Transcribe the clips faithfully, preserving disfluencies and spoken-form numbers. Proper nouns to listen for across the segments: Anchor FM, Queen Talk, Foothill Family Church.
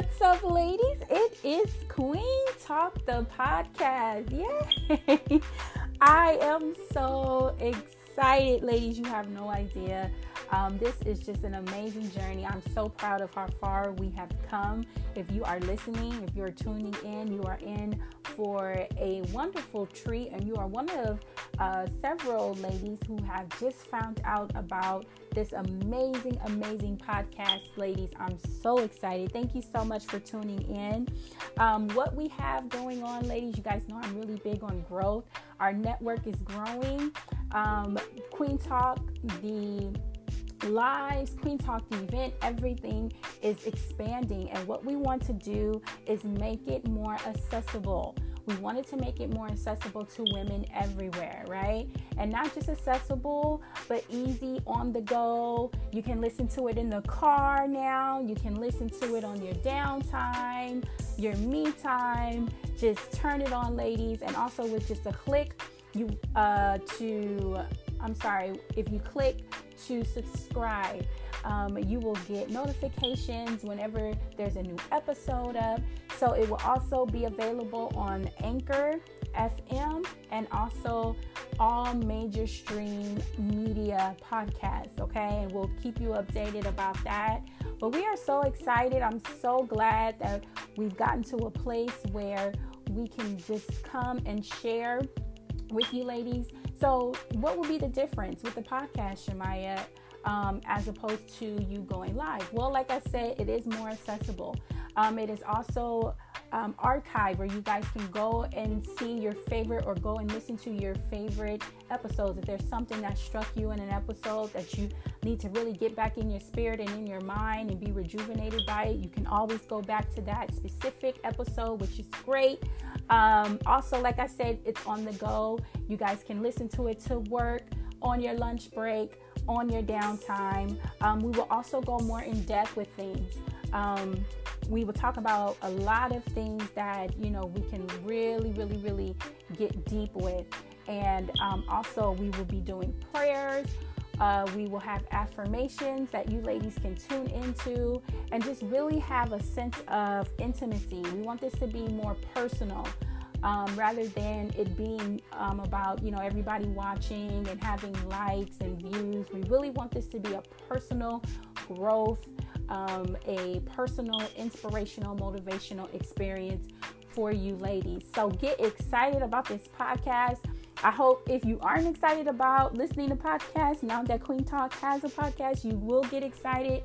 What's up, ladies? It is Queen Talk, the podcast. Yay! I am so excited, ladies. You have no idea. Um, this is just an amazing journey. I'm so proud of how far we have come. If you are listening, if you're tuning in, you are in for a wonderful treat, and you are one of uh, several ladies who have just found out about this amazing, amazing podcast. Ladies, I'm so excited. Thank you so much for tuning in. Um, what we have going on, ladies, you guys know I'm really big on growth. Our network is growing. Um, Queen Talk, the lives, Queen Talk, the event, everything is expanding, and what we want to do is make it more accessible. We wanted to make it more accessible to women everywhere, right? And not just accessible, but easy on the go. You can listen to it in the car now. You can listen to it on your downtime, your me time. Just turn it on, ladies. And also with just a click, you uh, to, I'm sorry, if you click to subscribe, um, you will get notifications whenever there's a new episode up. So it will also be available on Anchor F M and also all major stream media podcasts, okay? And we'll keep you updated about that. But we are so excited. I'm so glad that we've gotten to a place where we can just come and share with you, ladies. So what will be the difference with the podcast, Shamaya, um, as opposed to you going live? Well, like I said, it is more accessible. Um, it is also um, archived, where you guys can go and see your favorite, or go and listen to your favorite episodes. If there's something that struck you in an episode that you need to really get back in your spirit and in your mind and be rejuvenated by it, you can always go back to that specific episode, which is great. Um, also, like I said, it's on the go. You guys can listen to it to work, on your lunch break, on your downtime. Um, we will also go more in depth with things. Um, we will talk about a lot of things that, you know, we can really, really, really get deep with. And um, also we will be doing prayers. Uh, we will have affirmations that you ladies can tune into and just really have a sense of intimacy. We want this to be more personal, um, rather than it being um, about, you know, everybody watching and having likes and views. We really want this to be a personal growth, um, a personal, inspirational, motivational experience for you ladies. So get excited about this podcast. I hope if you aren't excited about listening to podcasts, now that Queen Talk has a podcast, you will get excited.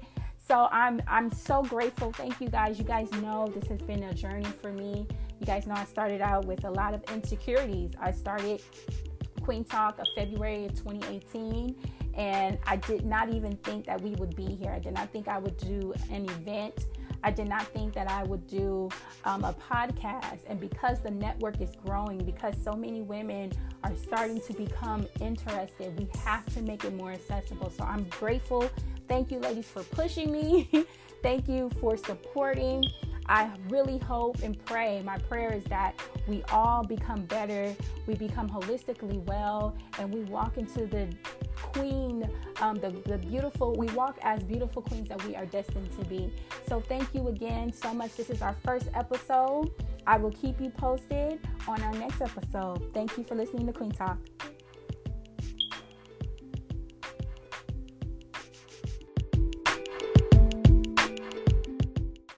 So I'm I'm so grateful. Thank you guys. You guys know this has been a journey for me. You guys know I started out with a lot of insecurities. I started Queen Talk of February of twenty eighteen, and I did not even think that we would be here. I did not think I would do an event. I did not think that I would do um, a podcast. And because the network is growing, because so many women are starting to become interested, we have to make it more accessible. So I'm grateful. Thank you, ladies, for pushing me. Thank you for supporting. I really hope and pray, my prayer is that we all become better, we become holistically well, and we walk into the queen, um, the, the beautiful, we walk as beautiful queens that we are destined to be. So thank you again so much. This is our first episode. I will keep you posted on our next episode. Thank you for listening to Queen Talk.